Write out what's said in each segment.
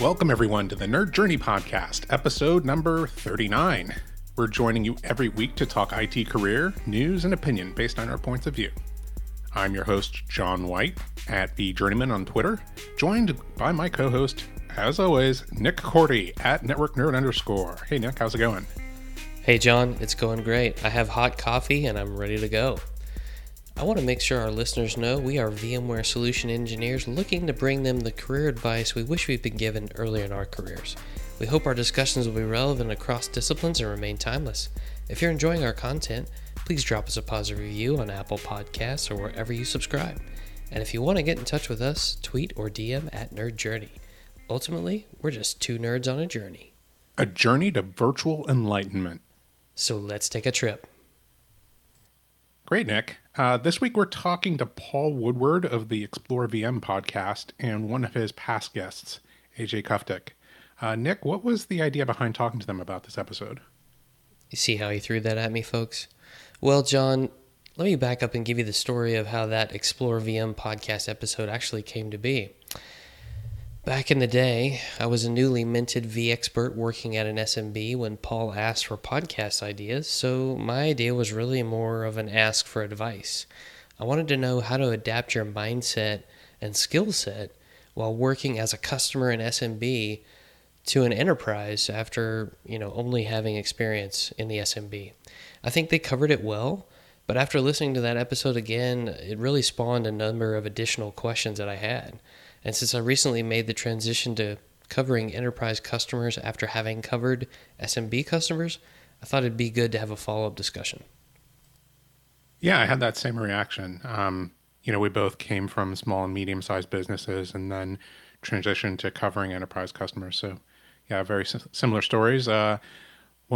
Welcome, everyone, to the Nerd Journey Podcast, episode number 39. We're joining you every week to talk IT career, news, and opinion based on our points of view. I'm your host, John White, at The Journeyman on Twitter, joined by my co-host, as always, Nick Cordy, at NetworkNerd_. Hey, Nick, how's it going? Hey, John, it's going great. I have hot coffee, and I'm ready to go. I want to make sure our listeners know we are VMware solution engineers looking to bring them the career advice we wish we'd been given earlier in our careers. We hope our discussions will be relevant across disciplines and remain timeless. If you're enjoying our content, please drop us a positive review on Apple Podcasts or wherever you subscribe. And if you want to get in touch with us, tweet or DM at Nerd Journey. Ultimately, we're just two nerds on a journey. A journey to virtual enlightenment. So let's take a trip. Great, Nick. This week, we're talking to Paul Woodward of the Explore VM podcast and one of his past guests, A.J. Kuftic. Nick, what was the idea behind talking to them about this episode? You see how he threw that at me, folks? Well, John, let me back up and give you the story of how that Explore VM podcast episode actually came to be. Back in the day, I was a newly minted vExpert working at an SMB when Paul asked for podcast ideas, so my idea was really more of an ask for advice. I wanted to know how to adapt your mindset and skill set while working as a customer in SMB to an enterprise after, only having experience in the SMB. I think they covered it well, but after listening to that episode again, it really spawned a number of additional questions that I had. And since I recently made the transition to covering enterprise customers after having covered SMB customers, I thought it'd be good to have a follow-up discussion. Yeah, I had that same reaction. We both came from small and medium-sized businesses and then transitioned to covering enterprise customers. So, yeah, very similar stories. We'll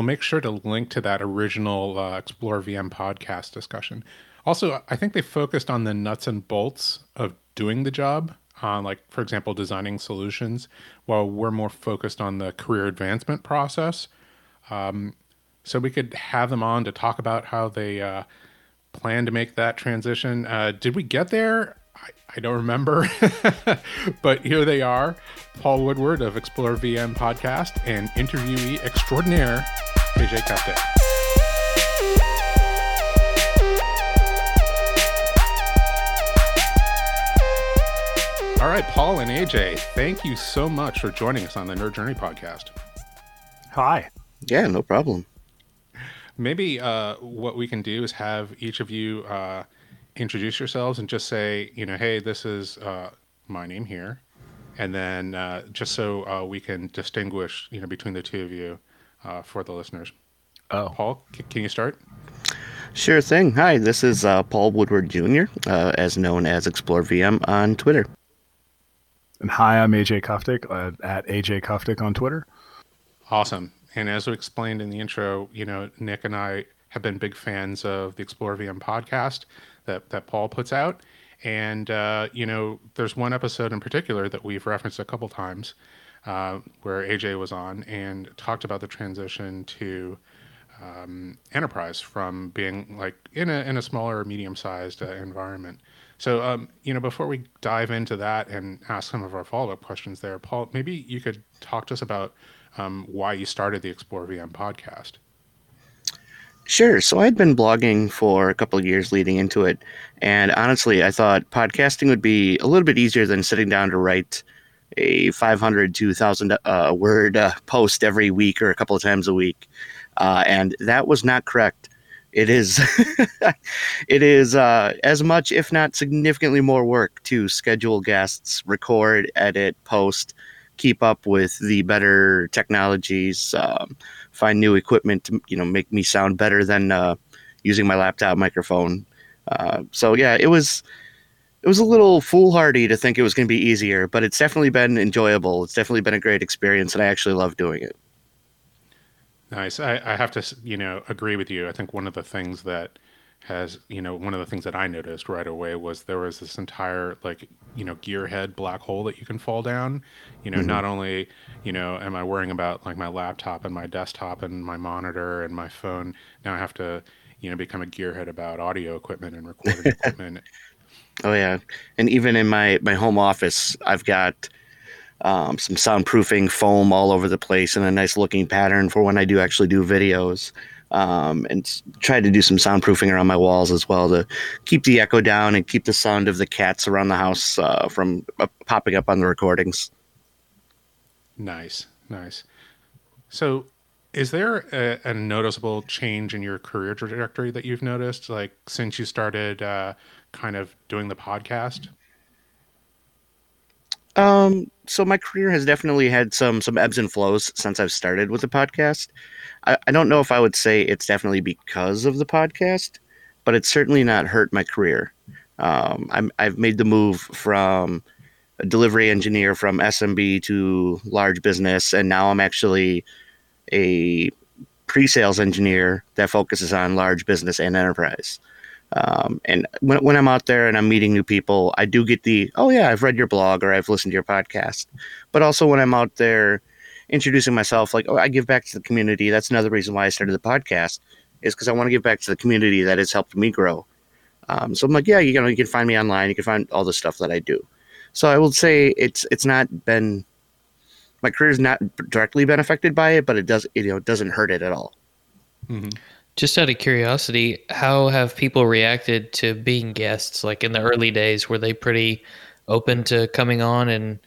make sure to link to that original Explore VM podcast discussion. Also, I think they focused on the nuts and bolts of doing the job. Like, for example, designing solutions, while we're more focused on the career advancement process. So we could have them on to talk about how they plan to make that transition. Did we get there? I don't remember, but here they are, Paul Woodward of Explore VM Podcast and interviewee extraordinaire, A.J. Kuftic. All right, Paul and AJ, thank you so much for joining us on the Nerd Journey podcast. Hi. Yeah, no problem. Maybe what we can do is have each of you introduce yourselves and just say, hey, this is my name here. And then just so we can distinguish, between the two of you for the listeners. Oh. Paul, can you start? Sure thing. Hi, this is Paul Woodward Jr., as known as Explore VM on Twitter. And hi, I'm A.J. Kuftic, at A.J. Kuftic on Twitter. Awesome. And as we explained in the intro, Nick and I have been big fans of the Explore VM podcast that Paul puts out. And, there's one episode in particular that we've referenced a couple times where A.J. was on and talked about the transition to enterprise from being like in a smaller, medium-sized environment. So, before we dive into that and ask some of our follow-up questions there, Paul, maybe you could talk to us about why you started the Explore VM podcast. Sure. So I'd been blogging for a couple of years leading into it. And honestly, I thought podcasting would be a little bit easier than sitting down to write a 500 to 1,000 word post every week or a couple of times a week. And that was not correct. It is as much, if not significantly more work to schedule guests, record, edit, post, keep up with the better technologies, find new equipment to, make me sound better than using my laptop microphone. So yeah, it was a little foolhardy to think it was going to be easier, but it's definitely been enjoyable. It's definitely been a great experience, and I actually love doing it. Nice. I have to, agree with you. I think one of the things that has, one of the things that I noticed right away was there was this entire, gearhead black hole that you can fall down. Mm-hmm. Not only, am I worrying about, my laptop and my desktop and my monitor and my phone. Now I have to, become a gearhead about audio equipment and recording equipment. Oh, yeah. And even in my home office, I've got some soundproofing, foam all over the place, and a nice looking pattern for when I do actually do videos. And tried to do some soundproofing around my walls as well to keep the echo down and keep the sound of the cats around the house from popping up on the recordings. Nice, nice. So is there a noticeable change in your career trajectory that you've noticed, like since you started kind of doing the podcast? So my career has definitely had some ebbs and flows since I've started with the podcast. I don't know if I would say it's definitely because of the podcast, but it's certainly not hurt my career. I've made the move from a delivery engineer from SMB to large business, and now I'm actually a pre-sales engineer that focuses on large business and enterprise. And when I'm out there and I'm meeting new people, I do get the, oh yeah, I've read your blog or I've listened to your podcast. But also when I'm out there introducing myself, like, oh, I give back to the community. That's another reason why I started the podcast, is because I want to give back to the community that has helped me grow. So I'm like, yeah, you know, you can find me online. You can find all the stuff that I do. So I will say it's not been, my career's not directly been affected by it, but it does, you know, it doesn't hurt it at all. Mm-hmm. Just out of curiosity, how have people reacted to being guests? Like in the early days, were they pretty open to coming on and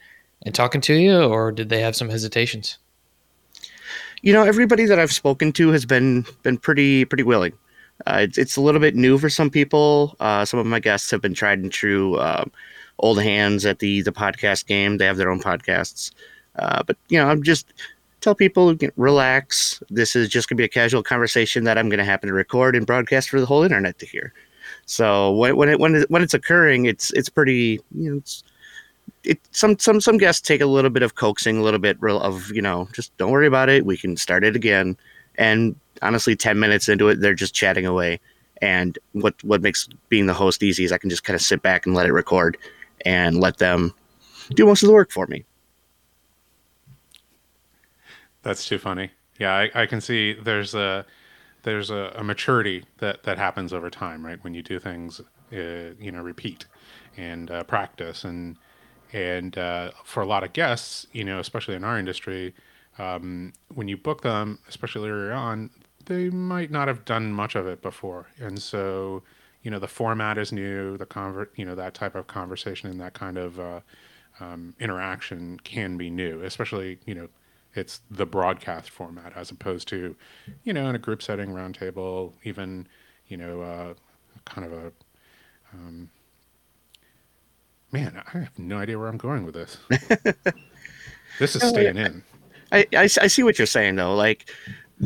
talking to you, or did they have some hesitations? You know, everybody that I've spoken to has been pretty willing. It's a little bit new for some people. Some of my guests have been tried and true old hands at the podcast game. They have their own podcasts. But, you know, I'm just... tell people, relax. This is just going to be a casual conversation that I'm going to happen to record and broadcast for the whole internet to hear. So when it's occurring, it's pretty, you know, some guests take a little bit of coaxing, a little bit of, you know, just don't worry about it. We can start it again. And honestly, 10 minutes into it, they're just chatting away. And what makes being the host easy is I can just kind of sit back and let it record and let them do most of the work for me. That's too funny. Yeah, I can see there's a maturity that happens over time, right? When you do things, you know, repeat and practice, and for a lot of guests, you know, especially in our industry, when you book them, especially earlier on, they might not have done much of it before, and so, you know, the format is new, that type of conversation and that kind of interaction can be new, especially, you know. It's the broadcast format as opposed to, you know, in a group setting, roundtable, even, you know, kind of a, man, I have no idea where I'm going with this. This is staying in. I see what you're saying, though. Like,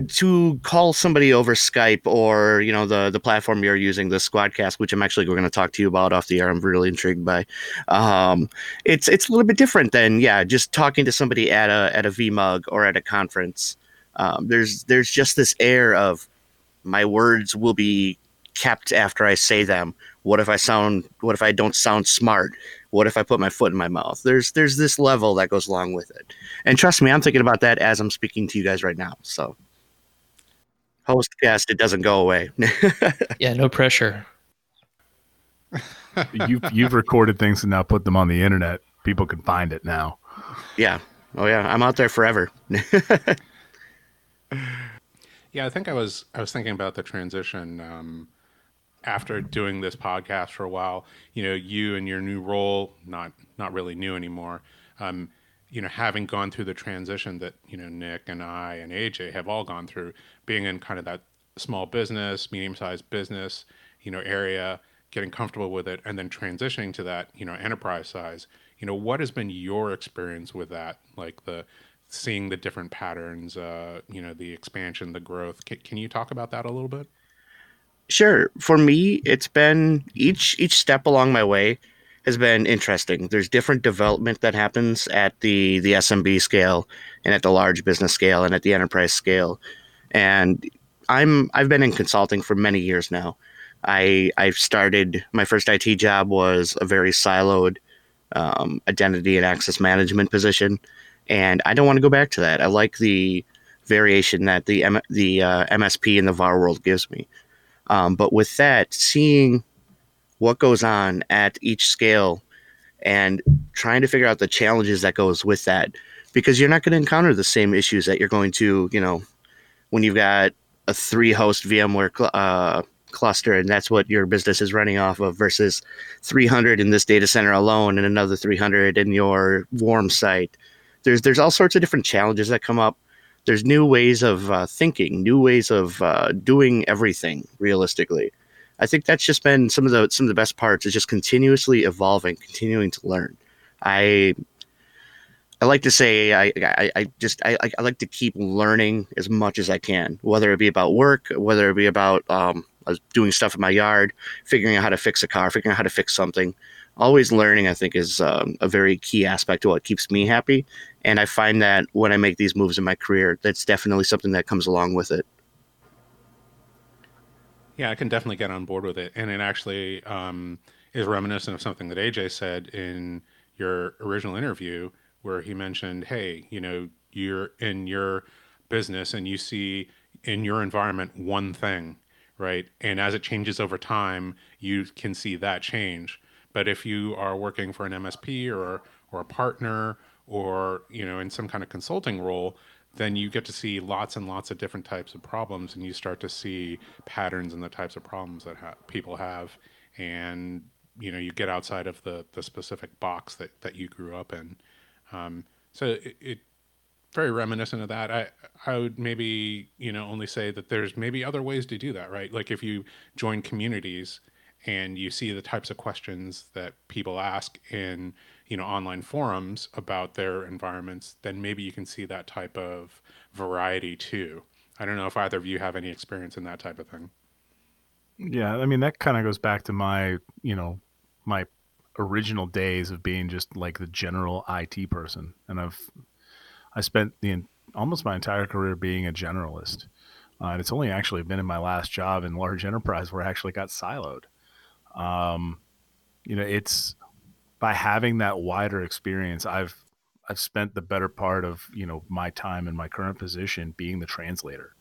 to call somebody over Skype or, you know, the platform you're using, the Squadcast, which I'm actually going to talk to you about off the air. I'm really intrigued by. It's a little bit different than, yeah, just talking to somebody at a VMUG or at a conference. There's just this air of my words will be kept after I say them. What if I don't sound smart? What if I put my foot in my mouth? There's this level that goes along with it. And trust me, I'm thinking about that as I'm speaking to you guys right now. So. Host guest, it doesn't go away. Yeah, no pressure. You've recorded things and now put them on the internet. People can find it now. Yeah. Oh yeah, I'm out there forever. Yeah, I think I was thinking about the transition after doing this podcast for a while. You know, you and your new role, not really new anymore. You know, having gone through the transition that, you know, Nick and I and AJ have all gone through, being in kind of that small business, medium-sized business, you know, area, getting comfortable with it, and then transitioning to that, you know, enterprise size, you know, what has been your experience with that? Like seeing the different patterns, you know, the expansion, the growth. Can you talk about that a little bit? Sure. For me, it's been each step along my way has been interesting. There's different development that happens at the SMB scale and at the large business scale and at the enterprise scale. And I've been in consulting for many years now. I've started, my first IT job was a very siloed identity and access management position. And I don't want to go back to that. I like the variation that the MSP and the VAR world gives me. But with that, seeing what goes on at each scale and trying to figure out the challenges that goes with that, because you're not going to encounter the same issues that you're going to, you know, when you've got a 3-host VMware cluster, and that's what your business is running off of, versus 300 in this data center alone and another 300 in your warm site. There's all sorts of different challenges that come up. There's new ways of thinking, new ways of doing everything realistically. I think that's just been some of the best parts, is just continuously evolving, continuing to learn. I like to say I like to keep learning as much as I can, whether it be about work, whether it be about doing stuff in my yard, figuring out how to fix a car, figuring out how to fix something. Always learning, I think, is a very key aspect to what keeps me happy. And I find that when I make these moves in my career, that's definitely something that comes along with it. Yeah, I can definitely get on board with it. And it actually is reminiscent of something that AJ said in your original interview, where he mentioned, hey, you know, you're in your business and you see in your environment one thing, right? And as it changes over time, you can see that change. But if you are working for an MSP or a partner, or, you know, in some kind of consulting role, then you get to see lots and lots of different types of problems, and you start to see patterns in the types of problems that people have. And, you know, you get outside of the specific box that you grew up in. So it very reminiscent of that. I would maybe, you know, only say that there's maybe other ways to do that, right? Like if you join communities and you see the types of questions that people ask in, you know, online forums about their environments, then maybe you can see that type of variety too. I don't know if either of you have any experience in that type of thing. Yeah, I mean, that kind of goes back to my original days of being just like the general IT person. And I spent almost my entire career being a generalist. And it's only actually been in my last job in large enterprise where I actually got siloed. You know, it's by having that wider experience, I've spent the better part of, you know, my time in my current position being the translator,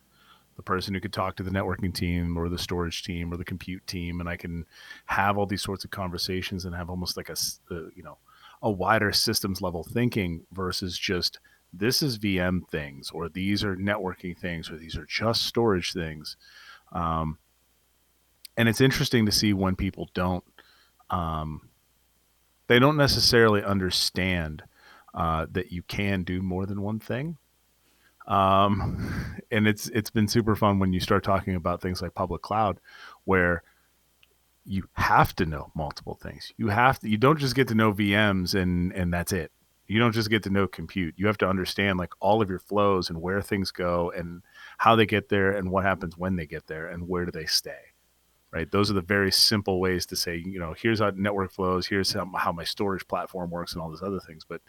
the person who could talk to the networking team or the storage team or the compute team. And I can have all these sorts of conversations and have almost like a wider systems level thinking versus just, this is VM things, or these are networking things, or these are just storage things. And it's interesting to see when people don't necessarily understand that you can do more than one thing. And it's been super fun when you start talking about things like public cloud, where you have to know multiple things. You don't just get to know VMs and that's it. You don't just get to know compute. You have to understand like all of your flows and where things go and how they get there and what happens when they get there and where do they stay, right? Those are the very simple ways to say, you know, here's how network flows, here's how my storage platform works and all those other things. But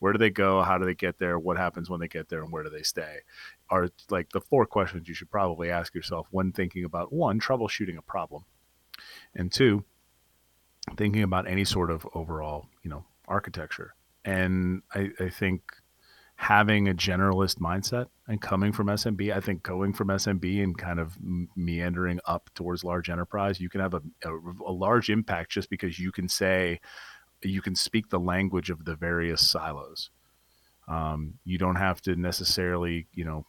where do they go? How do they get there? What happens when they get there and where do they stay? Are like the 4 questions you should probably ask yourself when thinking about, 1, troubleshooting a problem, and 2, thinking about any sort of overall, you know, architecture. And I think having a generalist mindset and coming from SMB, I think going from SMB and kind of meandering up towards large enterprise, you can have a large impact just because you can speak the language of the various silos. You don't have to necessarily, you know,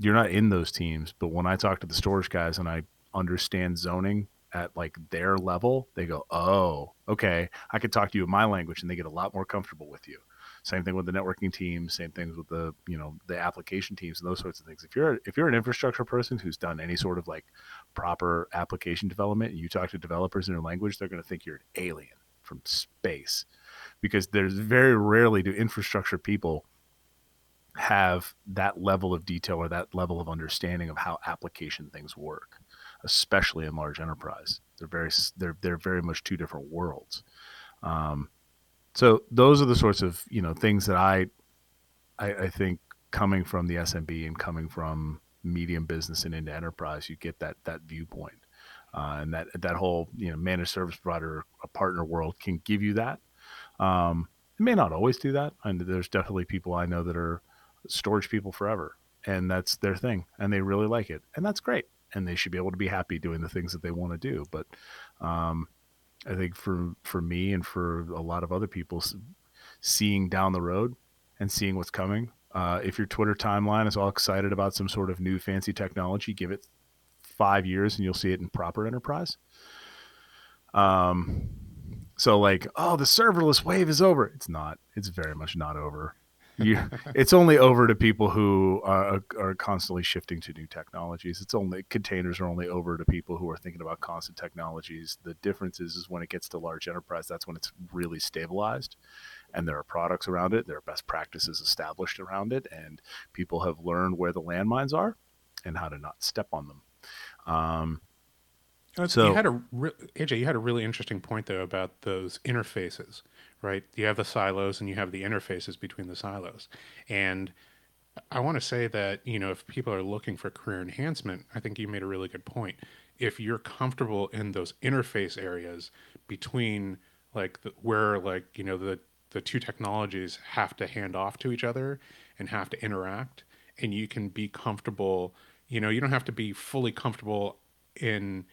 you're not in those teams, but when I talk to the storage guys and I understand zoning at like their level, they go, oh, okay, I could talk to you in my language, and they get a lot more comfortable with you. Same thing with the networking teams, same things with the, you know, the application teams and those sorts of things. If you're an infrastructure person who's done any sort of like proper application development, and you talk to developers in their language, they're going to think you're an alien from space, because there's very rarely do infrastructure people have that level of detail or that level of understanding of how application things work. Especially in large enterprise, they're very much 2 different worlds. So those are the sorts of, you know, things that I think coming from the SMB and coming from medium business and into enterprise, you get that viewpoint, and that whole, you know, managed service provider, a partner world can give you that. It may not always do that. And there's definitely people I know that are storage people forever, and that's their thing, and they really like it, and that's great. And they should be able to be happy doing the things that they want to do. But I think for me and for a lot of other people, seeing down the road and seeing what's coming. If your Twitter timeline is all excited about some sort of new fancy technology, give it 5 years and you'll see it in proper enterprise. So like, oh, the serverless wave is over. It's not. It's very much not over. It's only over to people who are constantly shifting to new technologies. It's only containers are only over to people who are thinking about constant technologies. The difference is when it gets to large enterprise, that's when it's really stabilized, and there are products around it. There are best practices established around it, and people have learned where the landmines are and how to not step on them. So you had AJ, you had a really interesting point though about those interfaces, right? You have the silos and you have the interfaces between the silos. And I want to say that, you know, if people are looking for career enhancement, I think you made a really good point. If you're comfortable in those interface areas between like where like, you know, the two technologies have to hand off to each other and have to interact, and you can be comfortable, you know, you don't have to be fully comfortable in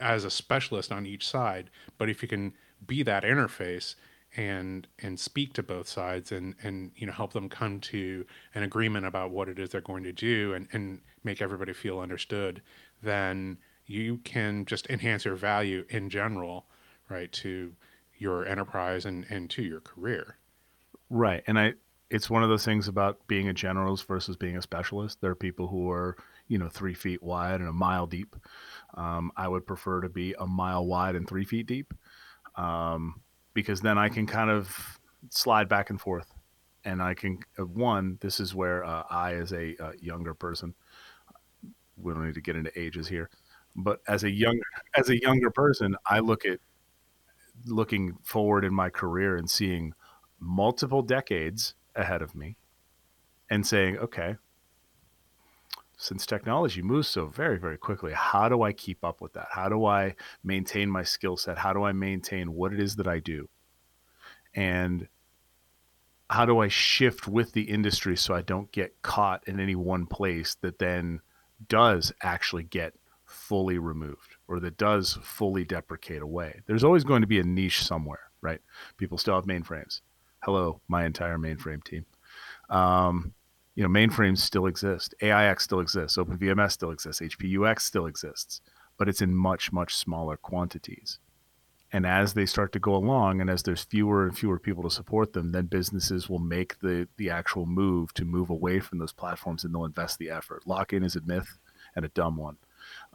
as a specialist on each side, but if you can be that interface and speak to both sides and you know help them come to an agreement about what it is they're going to do and make everybody feel understood, then you can just enhance your value in general, right, to your enterprise and to your career. Right. And it's one of those things about being a generalist versus being a specialist. There are people who are, you know, 3 feet wide and a mile deep. I would prefer to be a mile wide and 3 feet deep, because then I can kind of slide back and forth, and I can, one, this is where I, as a younger person, we don't need to get into ages here, but as a younger person, I look at looking forward in my career and seeing multiple decades ahead of me and saying, okay, since technology moves so very, very quickly, how do I keep up with that? How do I maintain my skill set? How do I maintain what it is that I do? And how do I shift with the industry so I don't get caught in any one place that then does actually get fully removed or that does fully deprecate away? There's always going to be a niche somewhere, right? People still have mainframes. Hello, my entire mainframe team. You know, mainframes still exist. AIX still exists. OpenVMS still exists. HPUX still exists. But it's in much, much smaller quantities. And as they start to go along and as there's fewer and fewer people to support them, then businesses will make the actual move to move away from those platforms, and they'll invest the effort. Lock-in is a myth and a dumb one.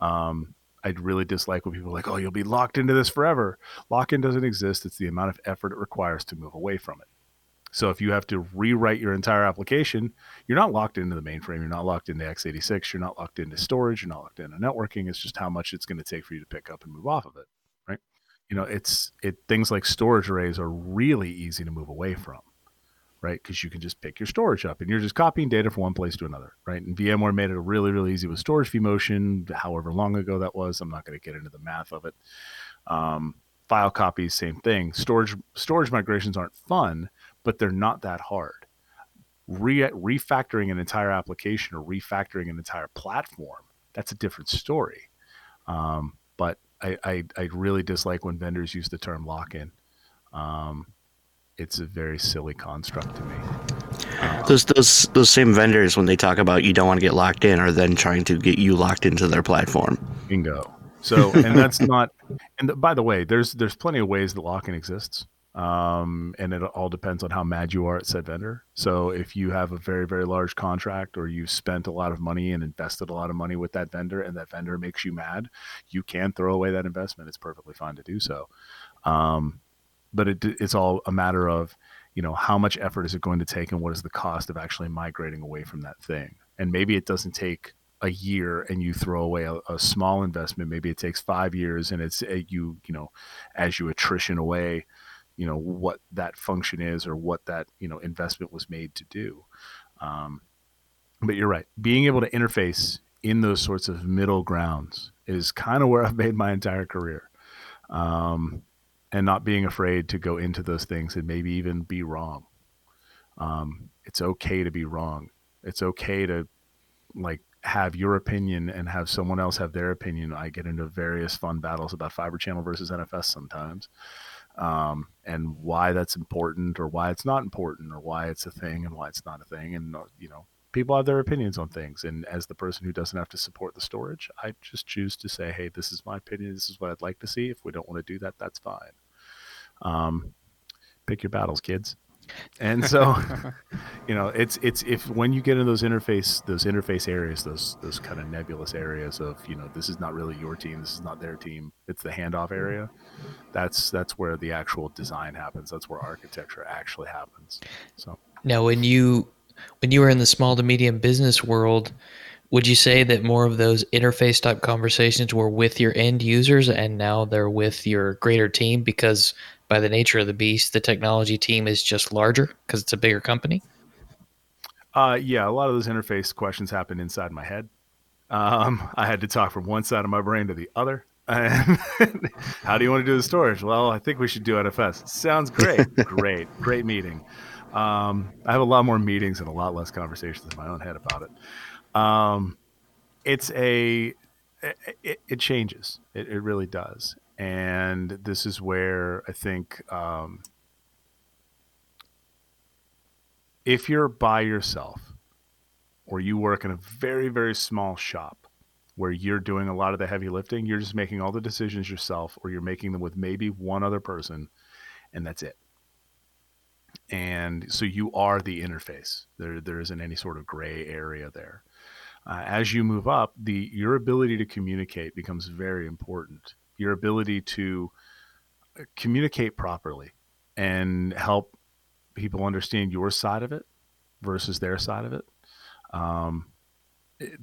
I'd really dislike when people are like, oh, you'll be locked into this forever. Lock-in doesn't exist. It's the amount of effort it requires to move away from it. So if you have to rewrite your entire application, you're not locked into the mainframe. You're not locked into x86. You're not locked into storage. You're not locked into networking. It's just how much it's going to take for you to pick up and move off of it, right? You know, things like storage arrays are really easy to move away from, right? Because you can just pick your storage up and you're just copying data from one place to another, right? And VMware made it really, really easy with storage vMotion, however long ago that was. I'm not going to get into the math of it. File copies, same thing. Storage migrations aren't fun, but they're not that hard. Refactoring an entire application or refactoring an entire platform, that's a different story. But I really dislike when vendors use the term lock-in. It's a very silly construct to me. Those same vendors, when they talk about you don't want to get locked in, are then trying to get you locked into their platform. Bingo. So, and that's not, and by the way, there's plenty of ways that lock-in exists. And it all depends on how mad you are at said vendor. So if you have a very, very large contract or you've spent a lot of money and invested a lot of money with that vendor and that vendor makes you mad, you can throw away that investment. It's perfectly fine to do so. But it's all a matter of, you know, how much effort is it going to take and what is the cost of actually migrating away from that thing? And maybe it doesn't take a year and you throw away a small investment. Maybe it takes 5 years and it's as you attrition away, you know, what that function is or what that, you know, investment was made to do. But you're right. Being able to interface in those sorts of middle grounds is kind of where I've made my entire career. And not being afraid to go into those things and maybe even be wrong. It's okay to be wrong. It's okay to like have your opinion and have someone else have their opinion. I get into various fun battles about Fiber Channel versus NFS sometimes. and why that's important or why it's not important or why it's a thing and why it's not a thing. And, you know, people have their opinions on things. And as the person who doesn't have to support the storage, I just choose to say, hey, this is my opinion. This is what I'd like to see. If we don't want to do that, that's fine. Pick your battles, kids. And so, you know, it's if when you get in those interface areas, those kind of nebulous areas of, you know, this is not really your team, this is not their team, it's the handoff area. That's where the actual design happens. That's where architecture actually happens. So now, when you were in the small to medium business world, would you say that more of those interface type conversations were with your end users and now they're with your greater team because by the nature of the beast, the technology team is just larger because it's a bigger company? Yeah, a lot of those interface questions happen inside my head. I had to talk from one side of my brain to the other. How do you want to do the storage? Well, I think we should do NFS. Sounds great. Great meeting. I have a lot more meetings and a lot less conversations in my own head about it. It changes. It really does. And this is where I think, if you're by yourself or you work in a very, very small shop where you're doing a lot of the heavy lifting, you're just making all the decisions yourself, or you're making them with maybe one other person, and that's it. And so you are the interface. There isn't any sort of gray area there. As you move up, your ability to communicate becomes very important. Your ability to communicate properly and help people understand your side of it versus their side of it.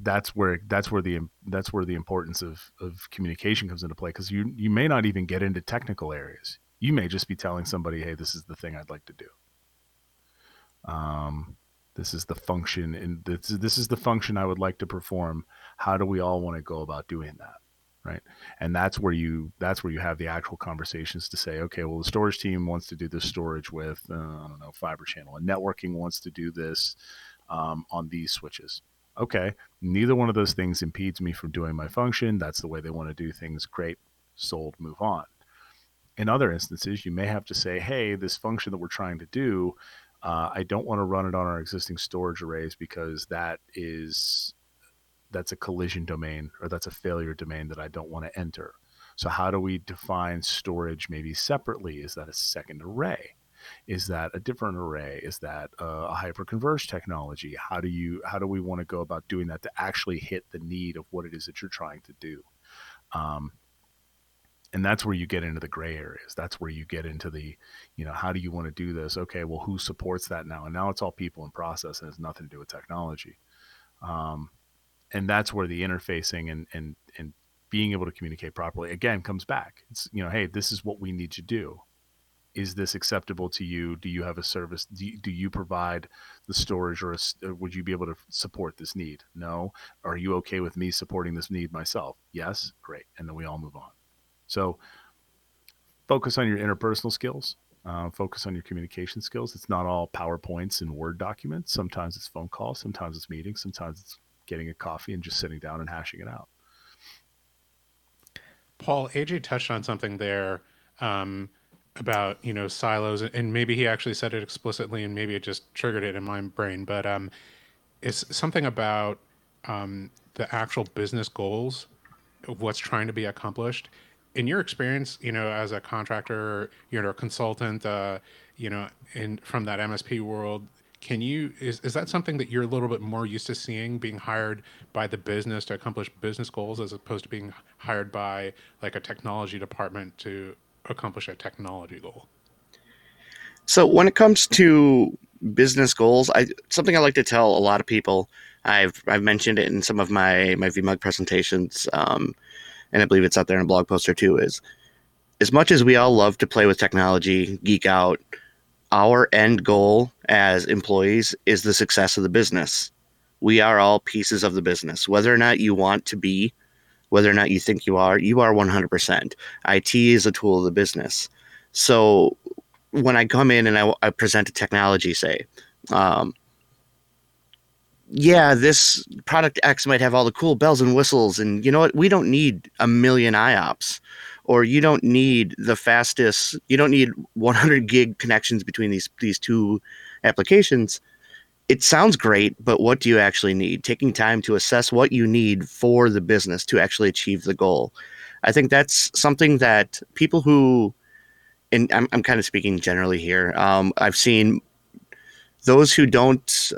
That's where the importance of communication comes into play, because you may not even get into technical areas. You may just be telling somebody, hey, this is the thing I'd like to do. This is the function, and this is the function I would like to perform. How do we all want to go about doing that? Right. And that's where you have the actual conversations to say, okay, well, the storage team wants to do this storage with, I don't know, Fiber Channel, and networking wants to do this on these switches. Okay. Neither one of those things impedes me from doing my function. That's the way they want to do things. Great. Sold, move on. In other instances, you may have to say, hey, this function that we're trying to do, I don't want to run it on our existing storage arrays because that's a collision domain, or that's a failure domain that I don't want to enter. So how do we define storage maybe separately? Is that a second array? Is that a different array? Is that a hyperconverged technology? How do we want to go about doing that to actually hit the need of what it is that you're trying to do? And that's where you get into the gray areas. That's where you get into the, you know, how do you want to do this? Okay, well, who supports that now? And now it's all people and process, and it's nothing to do with technology. And that's where the interfacing and being able to communicate properly, again, comes back. It's, you know, hey, this is what we need to do. Is this acceptable to you? Do you have a service? Do you provide the storage, or would you be able to support this need? No. Are you okay with me supporting this need myself? Yes. Great. And then we all move on. So focus on your interpersonal skills. Focus on your communication skills. It's not all PowerPoints and Word documents. Sometimes it's phone calls. Sometimes it's meetings. Sometimes it's getting a coffee and just sitting down and hashing it out. Paul, AJ touched on something there about, you know, silos, and maybe he actually said it explicitly and maybe it just triggered it in my brain, but it's something about the actual business goals of what's trying to be accomplished. In your experience, you know, as a contractor, you know, a consultant, you know, from that MSP world, is that something that you're a little bit more used to seeing, being hired by the business to accomplish business goals as opposed to being hired by like a technology department to accomplish a technology goal? So when it comes to business goals, something I like to tell a lot of people, I've mentioned it in some of my VMUG presentations, and I believe it's out there in a blog post or two, is as much as we all love to play with technology, geek out, our end goal as employees is the success of the business. We are all pieces of the business. Whether or not you want to be, whether or not you think you are 100%. IT is a tool of the business. So when I come in and I present a technology, say, yeah, this product X might have all the cool bells and whistles, and you know what? We don't need a million IOPS. or you don't need the fastest, you don't need 100 gig connections between these two applications. It sounds great, but what do you actually need? Taking time to assess what you need for the business to actually achieve the goal. I think that's something that people who, and I'm kind of speaking generally here, I've seen those who don't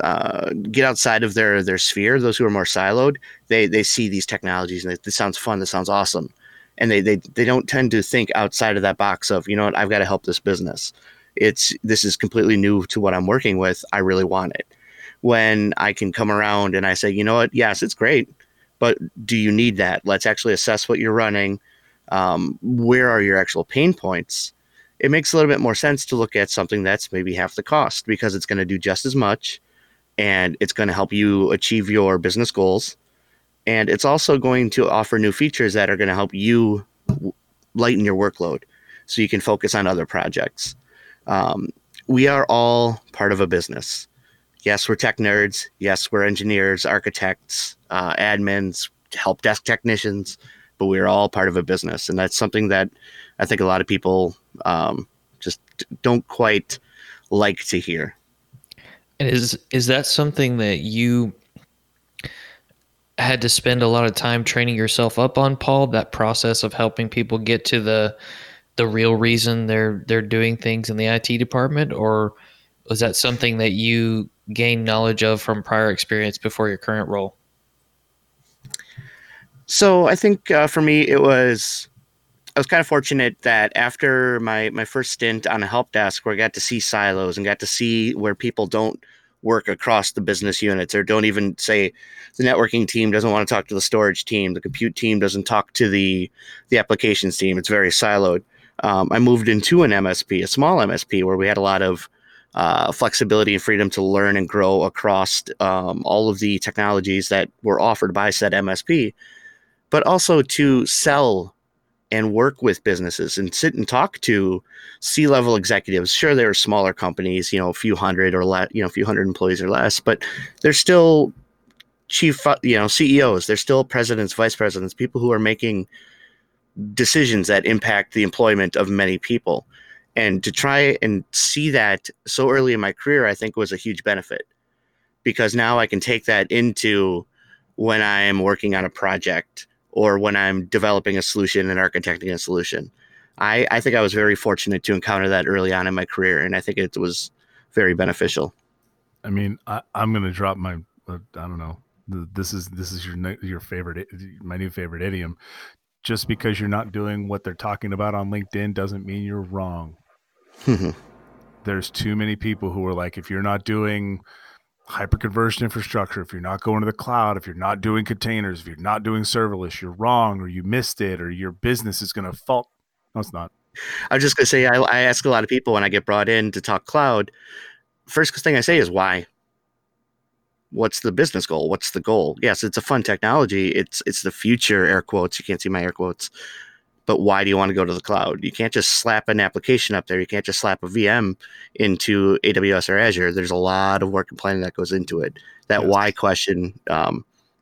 get outside of their sphere, those who are more siloed, they see these technologies and this sounds fun, this sounds awesome. And they don't tend to think outside of that box of, you know what, I've got to help this business. This is completely new to what I'm working with. I really want it. When I can come around and I say, you know what, yes, it's great, but do you need that? Let's actually assess what you're running. Where are your actual pain points? It makes a little bit more sense to look at something that's maybe half the cost because it's going to do just as much and it's going to help you achieve your business goals. And it's also going to offer new features that are going to help you lighten your workload so you can focus on other projects. We are all part of a business. Yes, we're tech nerds. Yes, we're engineers, architects, admins, help desk technicians, but we're all part of a business. And that's something that I think a lot of people just don't quite like to hear. And is that something that you had to spend a lot of time training yourself up on, Paul? That process of helping people get to the real reason they're doing things in the IT department, or was that something that you gained knowledge of from prior experience before your current role? So I think for me, I was kind of fortunate that after my first stint on a help desk where I got to see silos and got to see where people don't work across the business units or don't even say the networking team doesn't want to talk to the storage team, the compute team doesn't talk to the applications team. It's very siloed. I moved into an MSP, a small MSP, where we had a lot of flexibility and freedom to learn and grow across all of the technologies that were offered by said MSP, but also to sell and work with businesses and sit and talk to C-level executives. Sure, there are smaller companies, a few hundred or less, a few hundred employees or less, but they're still chief, CEOs. They're still presidents, vice presidents, people who are making decisions that impact the employment of many people. And to try and see that so early in my career, I think was a huge benefit because now I can take that into when I am working on a project or when I'm developing a solution and architecting a solution. I think I was very fortunate to encounter that early on in my career, and I think it was very beneficial. I mean, I'm going to drop my, I don't know, this is your favorite, my new favorite idiom. Just because you're not doing what they're talking about on LinkedIn doesn't mean you're wrong. There's too many people who are like, if you're not doing hyperconverged infrastructure, if you're not going to the cloud, if you're not doing containers, if you're not doing serverless, you're wrong, or you missed it, or your business is going to fault. No, it's not. I was just going to say, I ask a lot of people when I get brought in to talk cloud. First thing I say is why? What's the business goal? What's the goal? Yes, it's a fun technology. It's the future, air quotes. You can't see my air quotes. But why do you want to go to the cloud? You can't just slap an application up there. You can't just slap a VM into AWS or Azure. There's a lot of work and planning that goes into it. That yes. Why question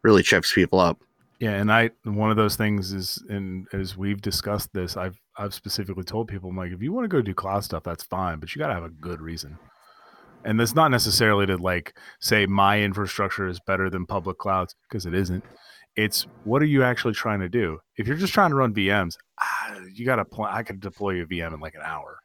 really trips people up. Yeah, and one of those things is, and as we've discussed this, I've specifically told people, I'm like, if you want to go do cloud stuff, that's fine, but you got to have a good reason. And that's not necessarily to like say my infrastructure is better than public clouds, because it isn't. It's what are you actually trying to do? If you're just trying to run VMs, you got to plan. I could deploy a VM in like an hour.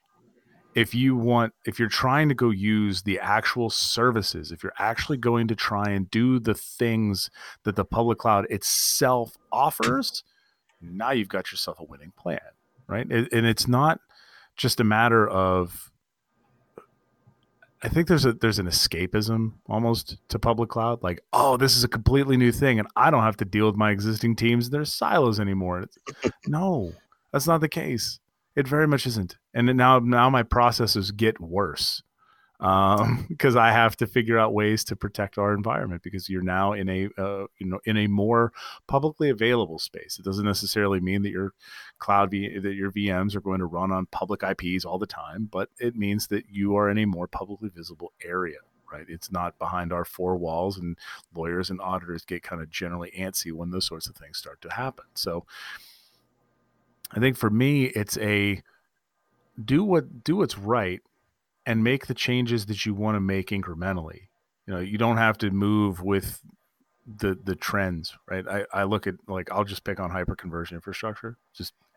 If you're trying to go use the actual services, if you're actually going to try and do the things that the public cloud itself offers, now you've got yourself a winning plan, right? And it's not just a matter of, I think there's an escapism almost to public cloud. Like, oh, this is a completely new thing and I don't have to deal with my existing teams. There's silos anymore. No, that's not the case. It very much isn't. And now my processes get worse because I have to figure out ways to protect our environment because you're now in a more publicly available space. It doesn't necessarily mean that that your VMs are going to run on public IPs all the time, but it means that you are in a more publicly visible area, right? It's not behind our four walls, and lawyers and auditors get kind of generally antsy when those sorts of things start to happen. So I think for me, it's a do what's right and make the changes that you want to make incrementally. You know, you don't have to move with the trends, right? I look at, like, I'll just pick on hyperconverged infrastructure,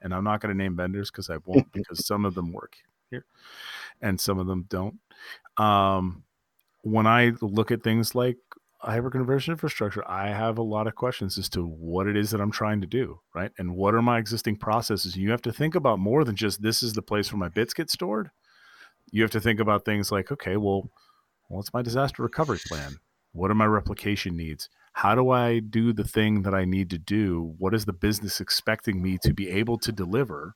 and I'm not going to name vendors because I won't, because some of them work here and some of them don't. When I look at things like hyperconverged infrastructure, I have a lot of questions as to what it is that I'm trying to do, right? And what are my existing processes? You have to think about more than just, this is the place where my bits get stored. You have to think about things like, okay, well, what's my disaster recovery plan? What are my replication needs? How do I do the thing that I need to do? What is the business expecting me to be able to deliver?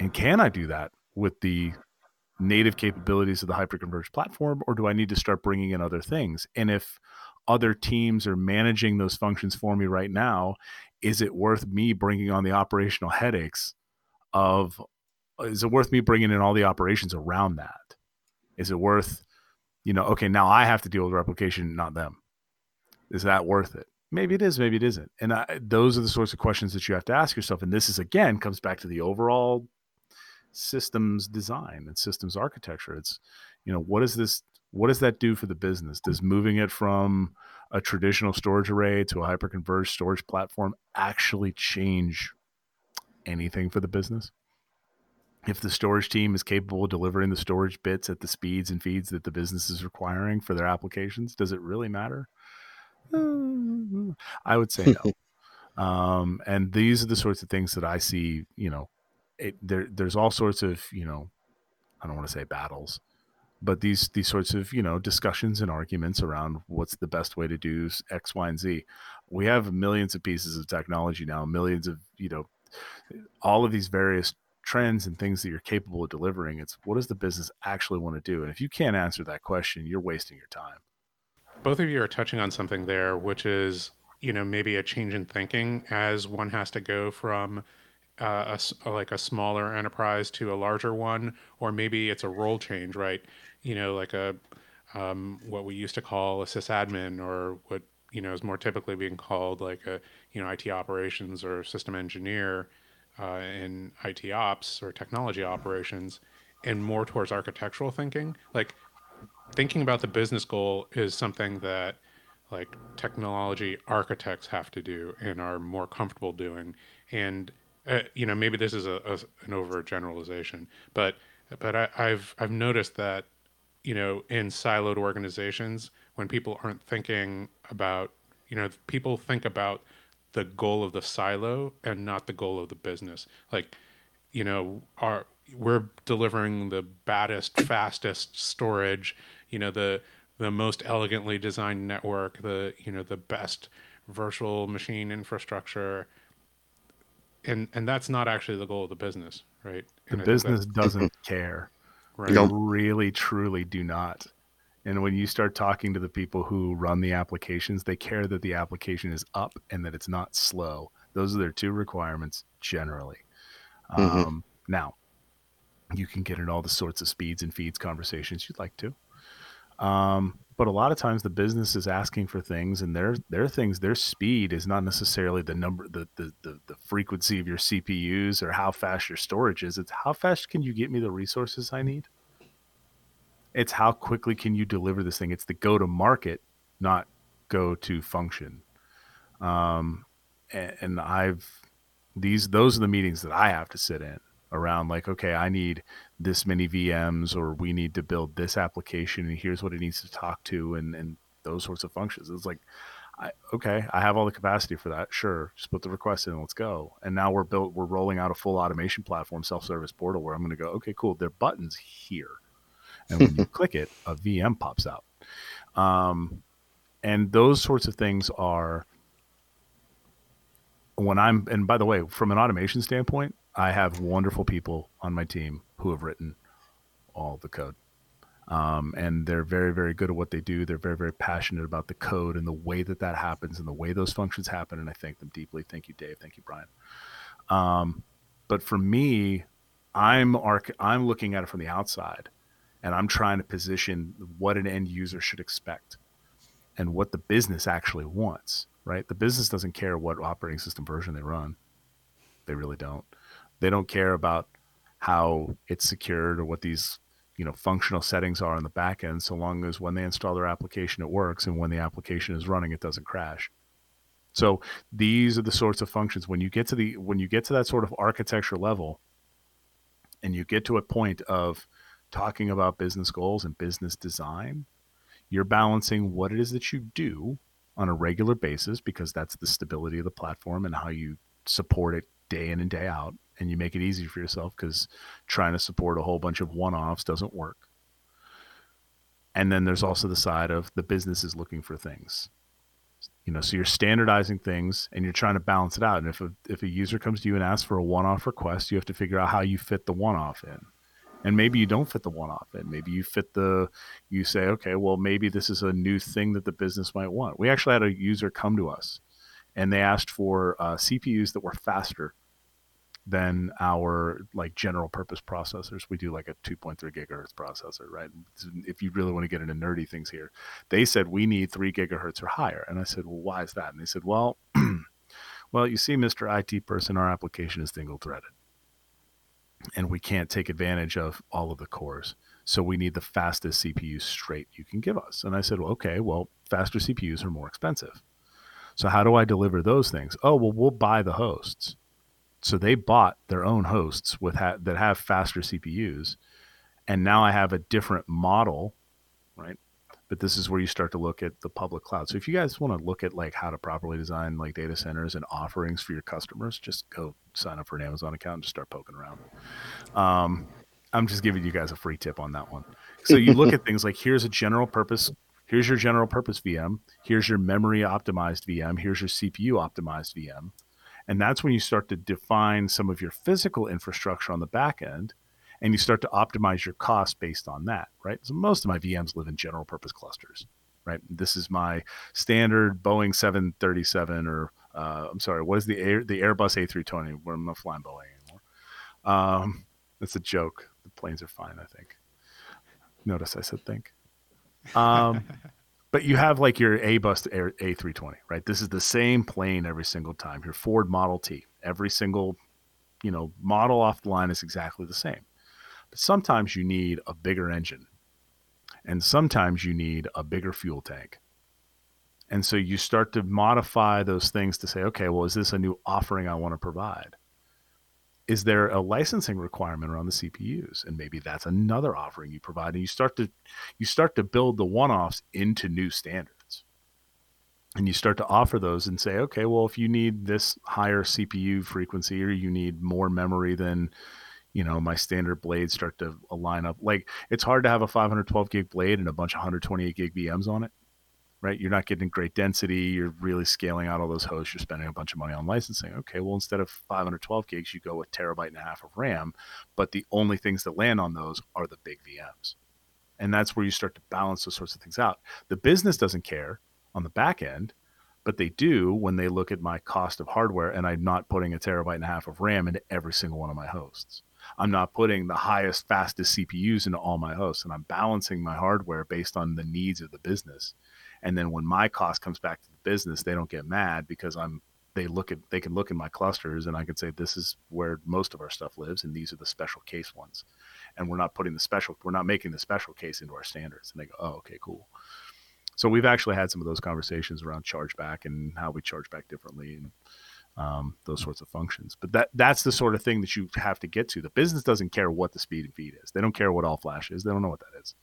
And can I do that with the native capabilities of the hyperconverged platform, or do I need to start bringing in other things? And if other teams are managing those functions for me right now, is it worth me bringing in all the operations around that? Is it worth, okay, now I have to deal with replication, not them. Is that worth it? Maybe it is, maybe it isn't. And those are the sorts of questions that you have to ask yourself. And this is, again, comes back to the overall systems design and systems architecture. It's, what does that do for the business? Does moving it from a traditional storage array to a hyperconverged storage platform actually change anything for the business? If the storage team is capable of delivering the storage bits at the speeds and feeds that the business is requiring for their applications, does it really matter? I would say no. And these are the sorts of things that I see, there's all sorts of, I don't want to say battles, but these sorts of, discussions and arguments around what's the best way to do X, Y, and Z. We have millions of pieces of technology now, millions of, all of these various trends and things that you're capable of delivering. It's what does the business actually want to do? And if you can't answer that question, you're wasting your time. Both of you are touching on something there, which is, maybe a change in thinking as one has to go from a smaller enterprise to a larger one, or maybe it's a role change, right? Like what we used to call a sysadmin, or what is more typically being called like a IT operations or system engineer in IT ops or technology operations, and more towards architectural thinking. Like thinking about the business goal is something that like technology architects have to do and are more comfortable doing, and maybe this is an overgeneralization, but I've noticed that, in siloed organizations, when people aren't thinking about, people think about the goal of the silo and not the goal of the business. Like, we're delivering the baddest, fastest storage, the most elegantly designed network, the, the best virtual machine infrastructure. And that's not actually the goal of the business, right? The business doesn't care. Right? They really, truly do not. And when you start talking to the people who run the applications, they care that the application is up and that it's not slow. Those are their two requirements generally. Mm-hmm. Now, you can get in all the sorts of speeds and feeds conversations you'd like to. But a lot of times the business is asking for things, and their speed is not necessarily the number, the frequency of your CPUs or how fast your storage is. It's how fast can you get me the resources I need? It's how quickly can you deliver this thing? It's the go to market, not go to function. And those are the meetings that I have to sit in around, like, okay, I need this many VMs, or we need to build this application, and here's what it needs to talk to, and those sorts of functions. It's like, I have all the capacity for that. Sure, just put the request in and let's go. And now we're rolling out a full automation platform, self-service portal, where I'm going to go, okay, cool, there are buttons here. And when you click it, a VM pops out. And those sorts of things are and by the way, from an automation standpoint, I have wonderful people on my team who have written all the code. And they're very, very good at what they do. They're very, very passionate about the code and the way that happens and the way those functions happen. And I thank them deeply. Thank you, Dave. Thank you, Brian. But for me, I'm looking at it from the outside, and I'm trying to position what an end user should expect and what the business actually wants, right? The business doesn't care what operating system version they run. They really don't. They don't care about how it's secured or what these, you know, functional settings are on the back end, so long as when they install their application, it works, and when the application is running, it doesn't crash. So these are the sorts of functions. When you get to the that sort of architecture level, and you get to a point of talking about business goals and business design, you're balancing what it is that you do on a regular basis, because that's the stability of the platform and how you support it day in and day out. And you make it easy for yourself, because trying to support a whole bunch of one-offs doesn't work. And then there's also the side of the business is looking for things. You know, so you're standardizing things and you're trying to balance it out. And if a user comes to you and asks for a one-off request, you have to figure out how you fit the one-off in. And maybe you don't fit the one-off in. Maybe you fit the, you say, okay, well, maybe this is a new thing that the business might want. We actually had a user come to us and they asked for CPUs that were faster than our like general purpose processors. We do like a 2.3 gigahertz processor, right? If you really want to get into nerdy things here, they said we need 3 gigahertz or higher. And I said, well, why is that? And they said, well, you see, Mr. IT person, our application is single threaded and we can't take advantage of all of the cores. So we need the fastest CPU straight you can give us. And I said, well, okay, well, faster CPUs are more expensive. So how do I deliver those things? Oh, well, we'll buy the hosts. So they bought their own hosts with that have faster CPUs, and now I have a different model, right? But this is where you start to look at the public cloud. So if you guys want to look at like how to properly design like data centers and offerings for your customers, just go sign up for an Amazon account and just start poking around. I'm just giving you guys a free tip on that one. So you look at things like here's a general purpose. Here's your general purpose VM. Here's your memory optimized VM. Here's your CPU optimized VM. And that's when you start to define some of your physical infrastructure on the back end, and you start to optimize your costs based on that, right? So most of my VMs live in general purpose clusters, right? This is my standard Boeing 737 or, I'm sorry, what is the Airbus A320? Where I'm not flying Boeing anymore. That's a joke. The planes are fine, I think. Notice I said think. But you have like your Airbus A320, right? This is the same plane every single time. Your Ford Model T, every single, you know, model off the line is exactly the same. But sometimes you need a bigger engine, and sometimes you need a bigger fuel tank. And so you start to modify those things to say, okay, well, is this a new offering I want to provide? Is there a licensing requirement around the CPUs? And maybe that's another offering you provide. And you start to build the one-offs into new standards. And you start to offer those and say, okay, well, if you need this higher CPU frequency or you need more memory than, you know, my standard blades start to align up. Like, it's hard to have a 512 gig blade and a bunch of 128 gig VMs on it, right? You're not getting great density. You're really scaling out all those hosts. You're spending a bunch of money on licensing. Okay, well, instead of 512 gigs, you go with 1.5 terabytes of RAM, but the only things that land on those are the big VMs. And that's where you start to balance those sorts of things out. The business doesn't care on the back end, but they do when they look at my cost of hardware, and I'm not putting 1.5 terabytes of RAM into every single one of my hosts. I'm not putting the highest, fastest CPUs into all my hosts, and I'm balancing my hardware based on the needs of the business. And then when my cost comes back to the business, they don't get mad, because they can look in my clusters and I can say, this is where most of our stuff lives, and these are the special case ones. And we're not making the special case into our standards. And they go, oh, okay, cool. So we've actually had some of those conversations around chargeback and how we charge back differently and those sorts of functions. But that's the sort of thing that you have to get to. The business doesn't care what the speed and feed is. They don't care what all flash is. They don't know what that is.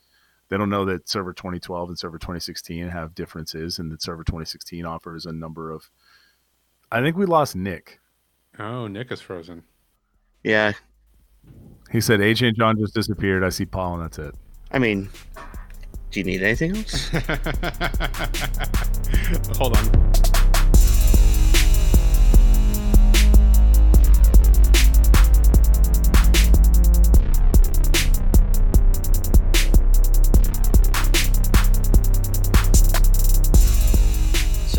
They don't know that Server 2012 and Server 2016 have differences, and that Server 2016 offers a number of... I think we lost Nick. Oh, Nick is frozen. Yeah. He said, AJ and John just disappeared. I see Paul, and that's it. I mean, do you need anything else? Hold on.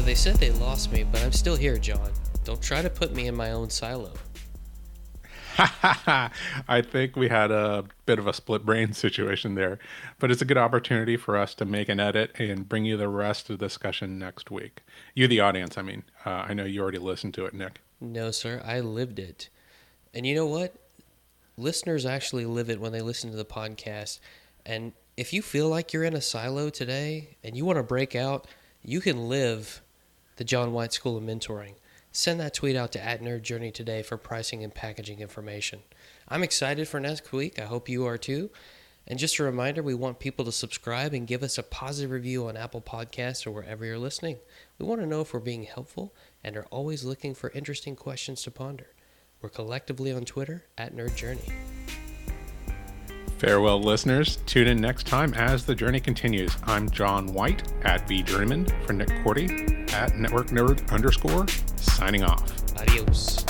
They said they lost me, but I'm still here, John. Don't try to put me in my own silo. I think we had a bit of a split brain situation there, but it's a good opportunity for us to make an edit and bring you the rest of the discussion next week. You, the audience, I mean. I know you already listened to it, Nick. No, sir. I lived it. And you know what? Listeners actually live it when they listen to the podcast. And if you feel like you're in a silo today and you want to break out, you can live the John White School of Mentoring. Send that tweet out to @NerdJourney today for pricing and packaging information. I'm excited for next week. I hope you are too. And just a reminder, we want people to subscribe and give us a positive review on Apple Podcasts or wherever you're listening. We want to know if we're being helpful and are always looking for interesting questions to ponder. We're collectively on Twitter @NerdJourney. Farewell, listeners. Tune in next time as the journey continues. I'm John White @VJourneyman for Nick Cordy @NetworkNerd_, signing off. Adios.